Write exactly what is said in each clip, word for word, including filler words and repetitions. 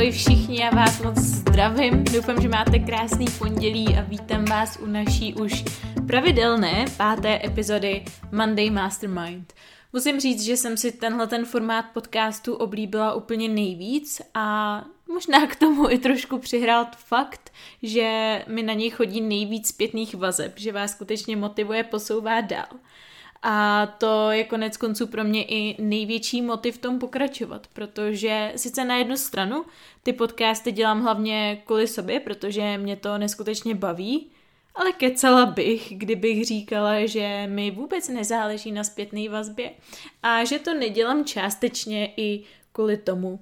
Ahoj všichni, já vás moc zdravím. Doufám, že máte krásný pondělí a vítám vás u naší už pravidelné páté epizody Monday Mastermind. Musím říct, že jsem si tenhle ten formát podcastu oblíbila úplně nejvíc a možná k tomu i trošku přihrál fakt, že mi na něj chodí nejvíc zpětných vazeb, že vás skutečně motivuje, posouvá dál. A to je konec konců pro mě i největší motiv v tom pokračovat, protože sice na jednu stranu ty podcasty dělám hlavně kvůli sobě, protože mě to neskutečně baví, ale kecala bych, kdybych říkala, že mi vůbec nezáleží na zpětné vazbě a že to nedělám částečně i kvůli tomu.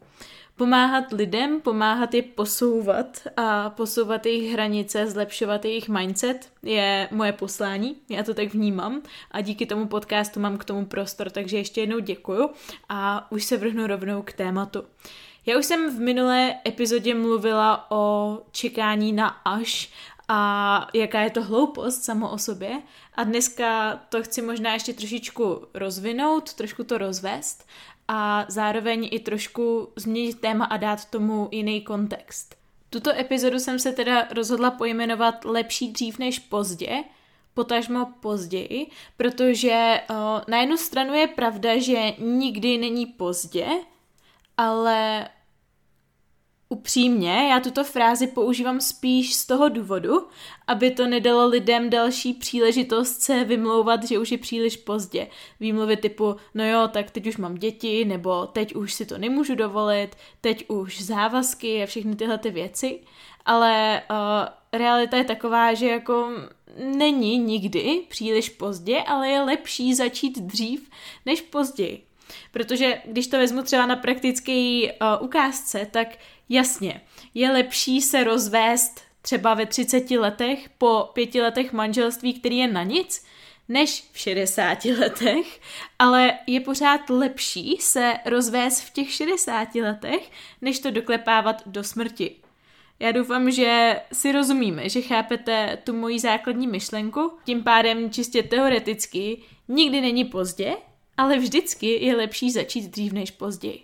Pomáhat lidem, pomáhat je posouvat a posouvat jejich hranice, zlepšovat jejich mindset je moje poslání, já to tak vnímám a díky tomu podcastu mám k tomu prostor, takže ještě jednou děkuju a už se vrhnu rovnou k tématu. Já už jsem v minulé epizodě mluvila o čekání na až a jaká je to hloupost samo o sobě a dneska to chci možná ještě trošičku rozvinout, trošku to rozvést a zároveň i trošku změnit téma a dát tomu jiný kontext. Tuto epizodu jsem se teda rozhodla pojmenovat Lepší dřív než pozdě, potažmo později, protože o, na jednu stranu je pravda, že nikdy není pozdě, ale upřímně, já tuto frázi používám spíš z toho důvodu, aby to nedalo lidem další příležitost se vymlouvat, že už je příliš pozdě. Výmluvy typu, no jo, tak teď už mám děti, nebo teď už si to nemůžu dovolit, teď už závazky a všechny tyhle ty věci. Ale uh, realita je taková, že jako není nikdy příliš pozdě, ale je lepší začít dřív než později. Protože když to vezmu třeba na praktické uh, ukázce, tak jasně, je lepší se rozvést třeba ve třiceti letech, po pěti letech manželství, který je na nic, než v šedesáti letech, ale je pořád lepší se rozvést v těch šedesáti letech, než to doklepávat do smrti. Já doufám, že si rozumíme, že chápete tu moji základní myšlenku, tím pádem čistě teoreticky nikdy není pozdě, ale vždycky je lepší začít dřív než později.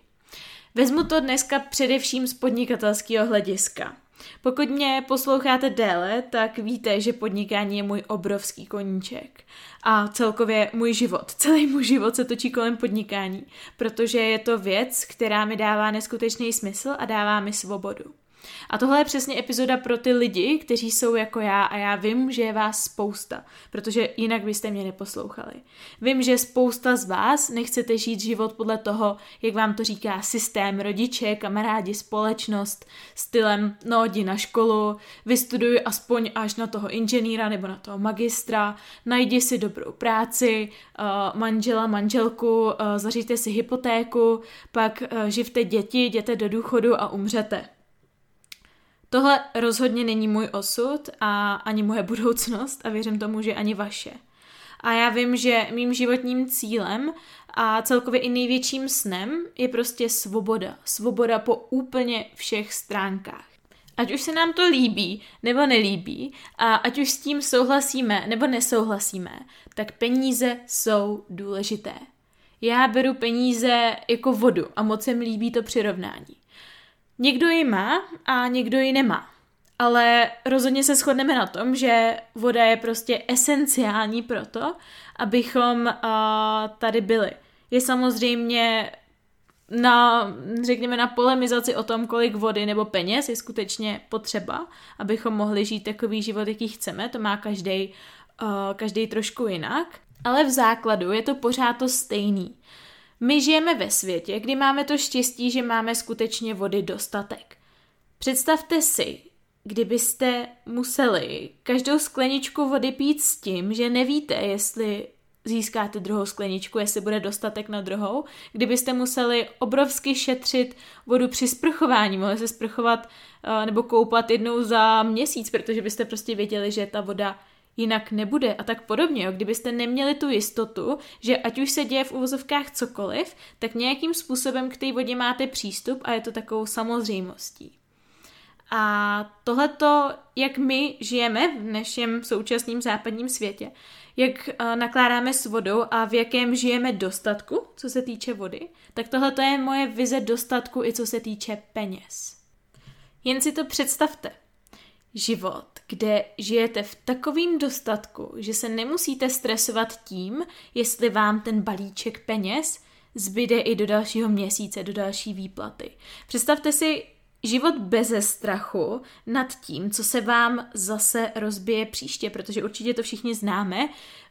Vezmu to dneska především z podnikatelského hlediska. Pokud mě posloucháte déle, tak víte, že podnikání je můj obrovský koníček. A celkově můj život, celý můj život se točí kolem podnikání, protože je to věc, která mi dává neskutečný smysl a dává mi svobodu. A tohle je přesně epizoda pro ty lidi, kteří jsou jako já a já vím, že je vás spousta, protože jinak byste mě neposlouchali. Vím, že spousta z vás nechcete žít život podle toho, jak vám to říká systém, rodiče, kamarádi, společnost, stylem, no jdi na školu, vystuduj aspoň až na toho inženýra nebo na toho magistra, najdi si dobrou práci, manžela, manželku, zařiďte si hypotéku, pak živte děti, jděte do důchodu a umřete. Tohle rozhodně není můj osud a ani moje budoucnost a věřím tomu, že ani vaše. A já vím, že mým životním cílem a celkově i největším snem je prostě svoboda. Svoboda po úplně všech stránkách. Ať už se nám to líbí nebo nelíbí a ať už s tím souhlasíme nebo nesouhlasíme, tak peníze jsou důležité. Já beru peníze jako vodu a moc se mi líbí to přirovnání. Někdo ji má a někdo ji nemá, ale rozhodně se shodneme na tom, že voda je prostě esenciální pro to, abychom uh, tady byli. Je samozřejmě na, řekněme, na polemizaci o tom, kolik vody nebo peněz je skutečně potřeba, abychom mohli žít takový život, jaký chceme, to má každej, uh, každej trošku jinak, ale v základu je to pořád to stejný. My žijeme ve světě, kdy máme to štěstí, že máme skutečně vody dostatek. Představte si, kdybyste museli každou skleničku vody pít s tím, že nevíte, jestli získáte druhou skleničku, jestli bude dostatek na druhou, kdybyste museli obrovsky šetřit vodu při sprchování, mohli se sprchovat nebo koupat jednou za měsíc, protože byste prostě věděli, že ta voda jinak nebude a tak podobně. Jo. Kdybyste neměli tu jistotu, že ať už se děje v uvozovkách cokoliv, tak nějakým způsobem k té vodě máte přístup a je to takovou samozřejmostí. A tohleto, jak my žijeme v dnešním současném západním světě, jak nakládáme s vodou a v jakém žijeme dostatku, co se týče vody, tak tohleto je moje vize dostatku i co se týče peněz. Jen si to představte. Život, kde žijete v takovém dostatku, že se nemusíte stresovat tím, jestli vám ten balíček peněz zbyde i do dalšího měsíce, do další výplaty. Představte si život beze strachu nad tím, co se vám zase rozbije příště, protože určitě to všichni známe.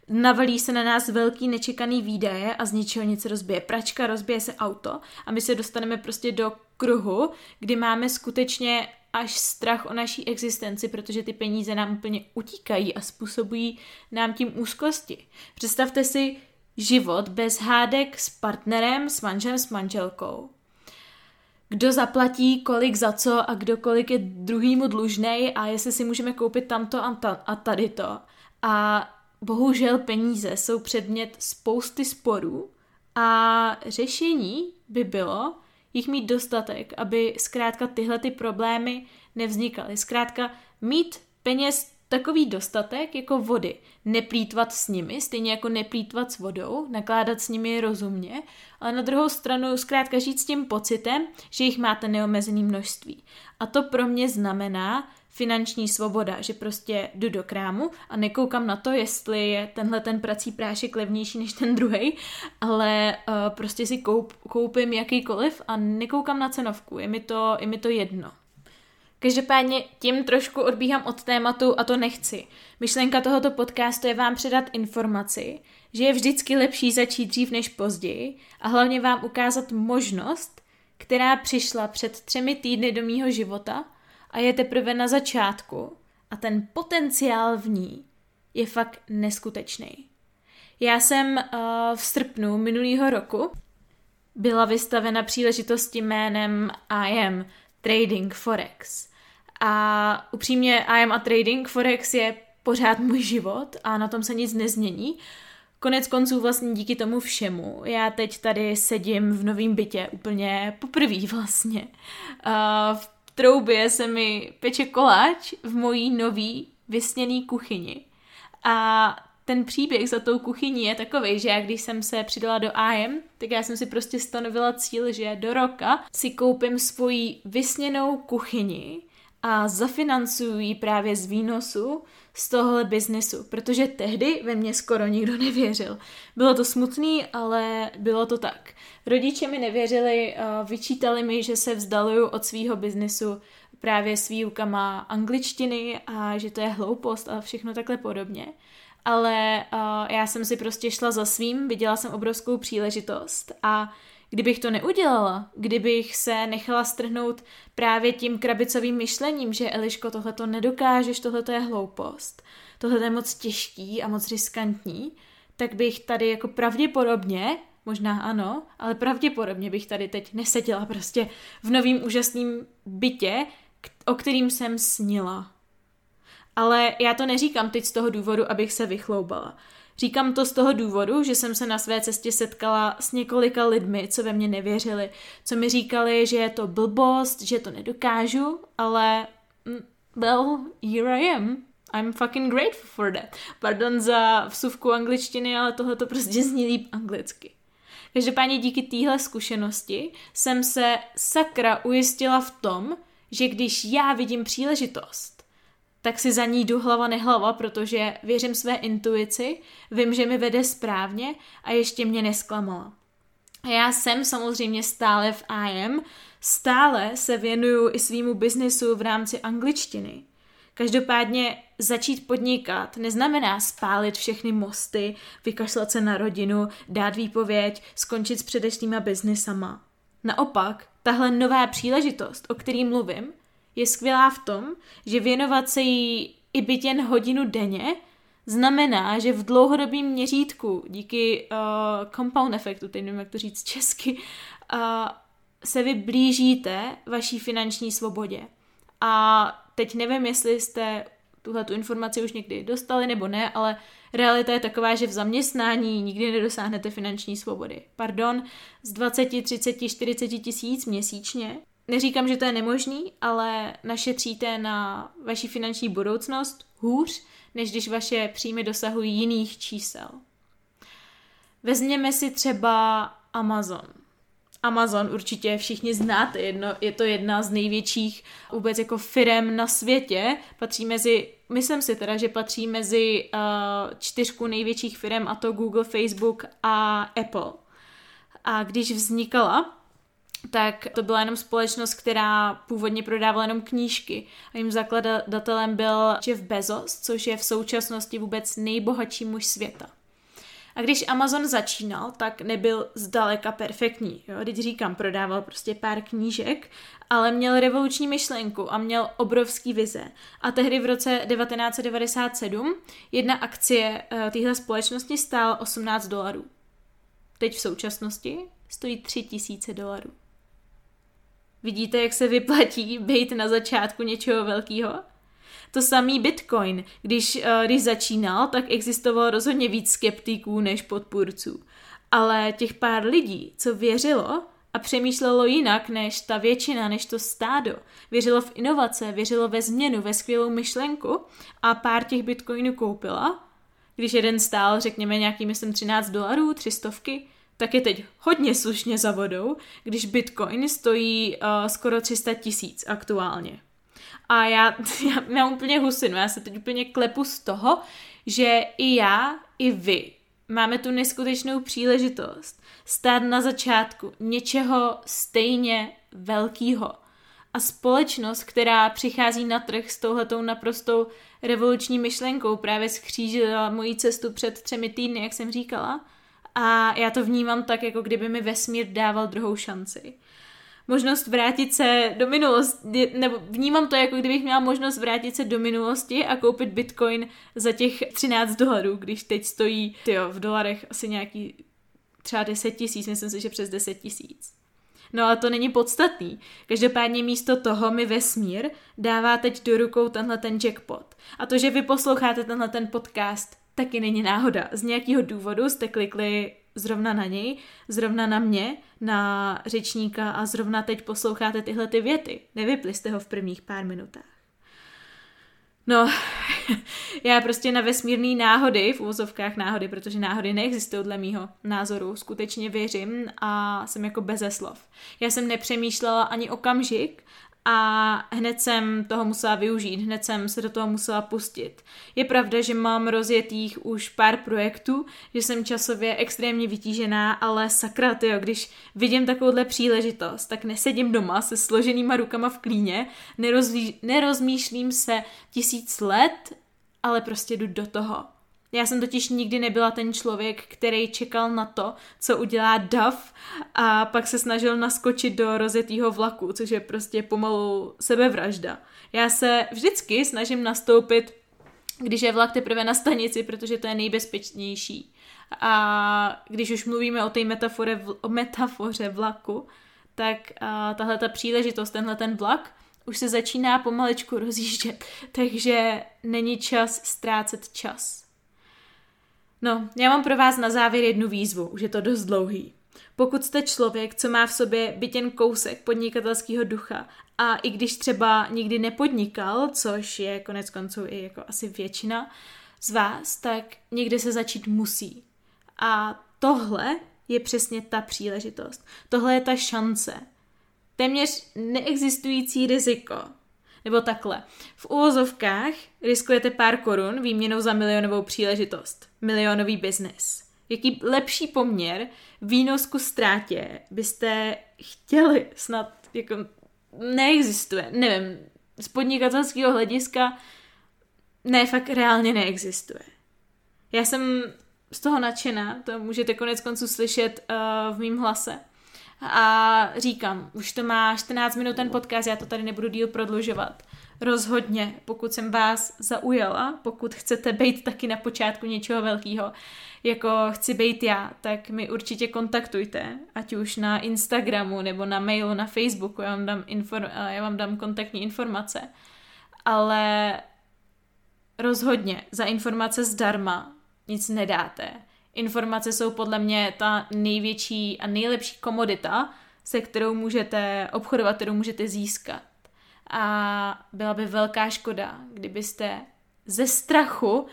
Navalí se na nás velký nečekaný výdaje a z ničeho nic rozbije pračka, rozbije se auto a my se dostaneme prostě do kruhu, kdy máme skutečně až strach o naší existenci, protože ty peníze nám úplně utíkají a způsobují nám tím úzkosti. Představte si život bez hádek s partnerem, s manželem, s manželkou. Kdo zaplatí kolik za co a kdo kolik je druhýmu dlužnej a jestli si můžeme koupit tamto a tady to. A bohužel peníze jsou předmět spousty sporů a řešení by bylo jich mít dostatek, aby zkrátka tyhle ty problémy nevznikaly. Zkrátka mít peněz takový dostatek jako vody. Neplýtvat s nimi, stejně jako neplýtvat s vodou, nakládat s nimi rozumně, ale na druhou stranu zkrátka žít s tím pocitem, že jich máte neomezené množství. A to pro mě znamená finanční svoboda, že prostě jdu do krámu a nekoukám na to, jestli je tenhle ten prací prášek levnější než ten druhej, ale uh, prostě si koup, koupím jakýkoliv a nekoukám na cenovku, je mi to, je mi to jedno. Každopádně tím trošku odbíhám od tématu a to nechci. Myšlenka tohoto podcastu je vám předat informaci, že je vždycky lepší začít dřív než později a hlavně vám ukázat možnost, která přišla před třemi týdny do mýho života a je teprve na začátku a ten potenciál v ní je fakt neskutečný. Já jsem uh, v srpnu minulého roku byla vystavena příležitosti jménem I am Trading Forex. A upřímně I am a Trading Forex je pořád můj život a na tom se nic nezmění. Konec konců vlastně díky tomu všemu. Já teď tady sedím v novém bytě úplně poprvé vlastně. Uh, v troubě se mi peče koláč v mojí nový vysněný kuchyni. A ten příběh za tou kuchyní je takovej, že já když jsem se přidala do I M, tak já jsem si prostě stanovila cíl, že do roka si koupím svoji vysněnou kuchyni a zafinancuju ji právě z výnosu z tohohle biznesu, protože tehdy ve mně skoro nikdo nevěřil. Bylo to smutný, ale bylo to tak. Rodiče mi nevěřili, vyčítali mi, že se vzdaluju od svýho biznesu právě s výukama angličtiny a že to je hloupost a všechno takhle podobně. Ale uh, já jsem si prostě šla za svým, viděla jsem obrovskou příležitost a kdybych to neudělala, kdybych se nechala strhnout právě tím krabicovým myšlením, že Eliško, tohle to nedokážeš, tohle to je hloupost, tohle to je moc těžký a moc riskantní, tak bych tady jako pravděpodobně, možná ano, ale pravděpodobně bych tady teď neseděla prostě v novým úžasným bytě, o kterým jsem snila. Ale já to neříkám teď z toho důvodu, abych se vychloubala. Říkám to z toho důvodu, že jsem se na své cestě setkala s několika lidmi, co ve mě nevěřili, co mi říkali, že je to blbost, že to nedokážu, ale well, here I am. I'm fucking grateful for that. Pardon za vsuvku angličtiny, ale tohle to prostě zní líp anglicky. Každopádně díky téhle zkušenosti jsem se sakra ujistila v tom, že když já vidím příležitost, tak si za ní jdu hlava nehlava, protože věřím své intuici, vím, že mi vede správně a ještě mě nesklamala. A já jsem samozřejmě stále v I M, stále se věnuju i svýmu biznesu v rámci angličtiny. Každopádně začít podnikat neznamená spálit všechny mosty, vykašlat se na rodinu, dát výpověď, skončit s předešlýma biznesama. Naopak, tahle nová příležitost, o který mluvím, je skvělá v tom, že věnovat se jí i byť jen hodinu denně znamená, že v dlouhodobém měřítku díky uh, compound efektu, teď nevím, jak to říct česky, uh, se vy blížíte vaší finanční svobodě. A teď nevím, jestli jste tuhle tu informaci už někdy dostali nebo ne, ale realita je taková, že v zaměstnání nikdy nedosáhnete finanční svobody. Pardon, z dvacet, třicet, čtyřicet tisíc měsíčně. Neříkám, že to je nemožný, ale našetříte na vaši finanční budoucnost hůř, než když vaše příjmy dosahují jiných čísel. Vezměme si třeba Amazon. Amazon určitě všichni znáte, jedno, je to jedna z největších vůbec jako firem na světě, patří mezi, myslím si teda, že patří mezi uh, čtyřku největších firem, a to Google, Facebook a Apple. A když vznikala, tak to byla jenom společnost, která původně prodávala jenom knížky. A jejím zakladatelem byl Jeff Bezos, což je v současnosti vůbec nejbohatší muž světa. A když Amazon začínal, tak nebyl zdaleka perfektní. Jo? Teď říkám, prodával prostě pár knížek, ale měl revoluční myšlenku a měl obrovský vize. A tehdy v roce devatenáct devadesát sedm jedna akcie téhle společnosti stála osmnáct dolarů. Teď v současnosti stojí tři tisíce dolarů. Vidíte, jak se vyplatí být na začátku něčeho velkého? To samý Bitcoin. Když, když začínal, tak existovalo rozhodně víc skeptiků než podpůrců. Ale těch pár lidí, co věřilo a přemýšlelo jinak než ta většina, než to stádo, věřilo v inovace, věřilo ve změnu, ve skvělou myšlenku a pár těch Bitcoinů koupila. Když jeden stál, řekněme nějaký, myslím, třináct dolarů, tři stovky, tak je teď hodně slušně za vodou, když Bitcoin stojí uh, skoro tři sta tisíc aktuálně. A já, já mám úplně husinu, já se teď úplně klepu z toho, že i já, i vy máme tu neskutečnou příležitost stát na začátku něčeho stejně velkého. A společnost, která přichází na trh s touhletou naprostou revoluční myšlenkou, právě skřížila moji cestu před třemi týdny, jak jsem říkala, a já to vnímám tak, jako kdyby mi vesmír dával druhou šanci. Možnost vrátit se do minulosti, nebo vnímám to, jako kdybych měla možnost vrátit se do minulosti a koupit Bitcoin za těch třináct dolarů, když teď stojí, tyjo, v dolarech asi nějaký třeba deset tisíc, myslím si, že přes deset tisíc. No a to není podstatný. Každopádně místo toho mi vesmír dává teď do rukou tenhle ten jackpot. A to, že vy posloucháte tenhle ten podcast, taky není náhoda. Z nějakého důvodu jste klikli zrovna na něj, zrovna na mě, na řečníka a zrovna teď posloucháte tyhle ty věty. Nevypli jste ho v prvních pár minutách. No, já prostě na vesmírný náhody, v uvozovkách náhody, protože náhody neexistují dle mýho názoru, skutečně věřím a jsem jako beze slov. Já jsem nepřemýšlela ani okamžik a hned jsem toho musela využít, hned jsem se do toho musela pustit. Je pravda, že mám rozjetých už pár projektů, že jsem časově extrémně vytížená, ale sakra, tyjo, když vidím takovouhle příležitost, tak nesedím doma se složenýma rukama v klíně, nerozlí, nerozmýšlím se tisíc let, ale prostě jdu do toho. Já jsem totiž nikdy nebyla ten člověk, který čekal na to, co udělá dav a pak se snažil naskočit do rozjetýho vlaku, což je prostě pomalu sebevražda. Já se vždycky snažím nastoupit, když je vlak teprve na stanici, protože to je nejbezpečnější. A když už mluvíme o té metafore, o metafoře vlaku, tak tahle ta příležitost, tenhle ten vlak, už se začíná pomalečku rozjíždět, takže není čas ztrácet čas. No, já mám pro vás na závěr jednu výzvu, už je to dost dlouhý. Pokud jste člověk, co má v sobě byť jen kousek podnikatelského ducha a i když třeba nikdy nepodnikal, což je konec konců i jako asi většina z vás, tak někde se začít musí. A tohle je přesně ta příležitost. Tohle je ta šance. Téměř neexistující riziko. Nebo takhle, v uvozovkách riskujete pár korun výměnou za milionovou příležitost. Milionový biznes. Jaký lepší poměr výnos ku ztrátě byste chtěli, snad jako neexistuje. Nevím, z podnikatelského hlediska ne, fakt reálně neexistuje. Já jsem z toho nadšená, to můžete konec konců slyšet uh, v mým hlase. A říkám, už to má čtrnáct minut ten podcast, já to tady nebudu díl prodlužovat. Rozhodně, pokud jsem vás zaujala, pokud chcete být taky na počátku něčeho velkého, jako chci být já, tak mi určitě kontaktujte, ať už na Instagramu nebo na mailu, na Facebooku, já vám dám, inform- já vám dám kontaktní informace. Ale rozhodně, za informace zdarma nic nedáte. Informace jsou podle mě ta největší a nejlepší komodita, se kterou můžete obchodovat, kterou můžete získat. A byla by velká škoda, kdybyste ze strachu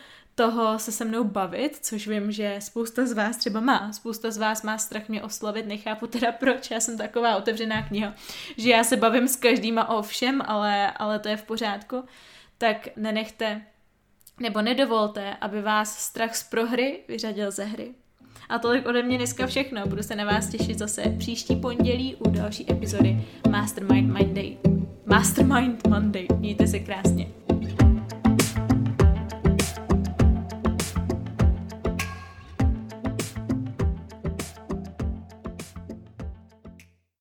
toho se se mnou bavit, což vím, že spousta z vás třeba má. Spousta z vás má strach mě oslovit, nechápu teda proč, já jsem taková otevřená kniha, že já se bavím s každýma o všem, ale, ale to je v pořádku. Tak nenechte, nebo nedovolte, aby vás strach z prohry vyřadil ze hry. A tolik ode mě dneska všechno. Budu se na vás těšit zase příští pondělí u další epizody Mastermind Monday. Mastermind Monday. Mějte se krásně.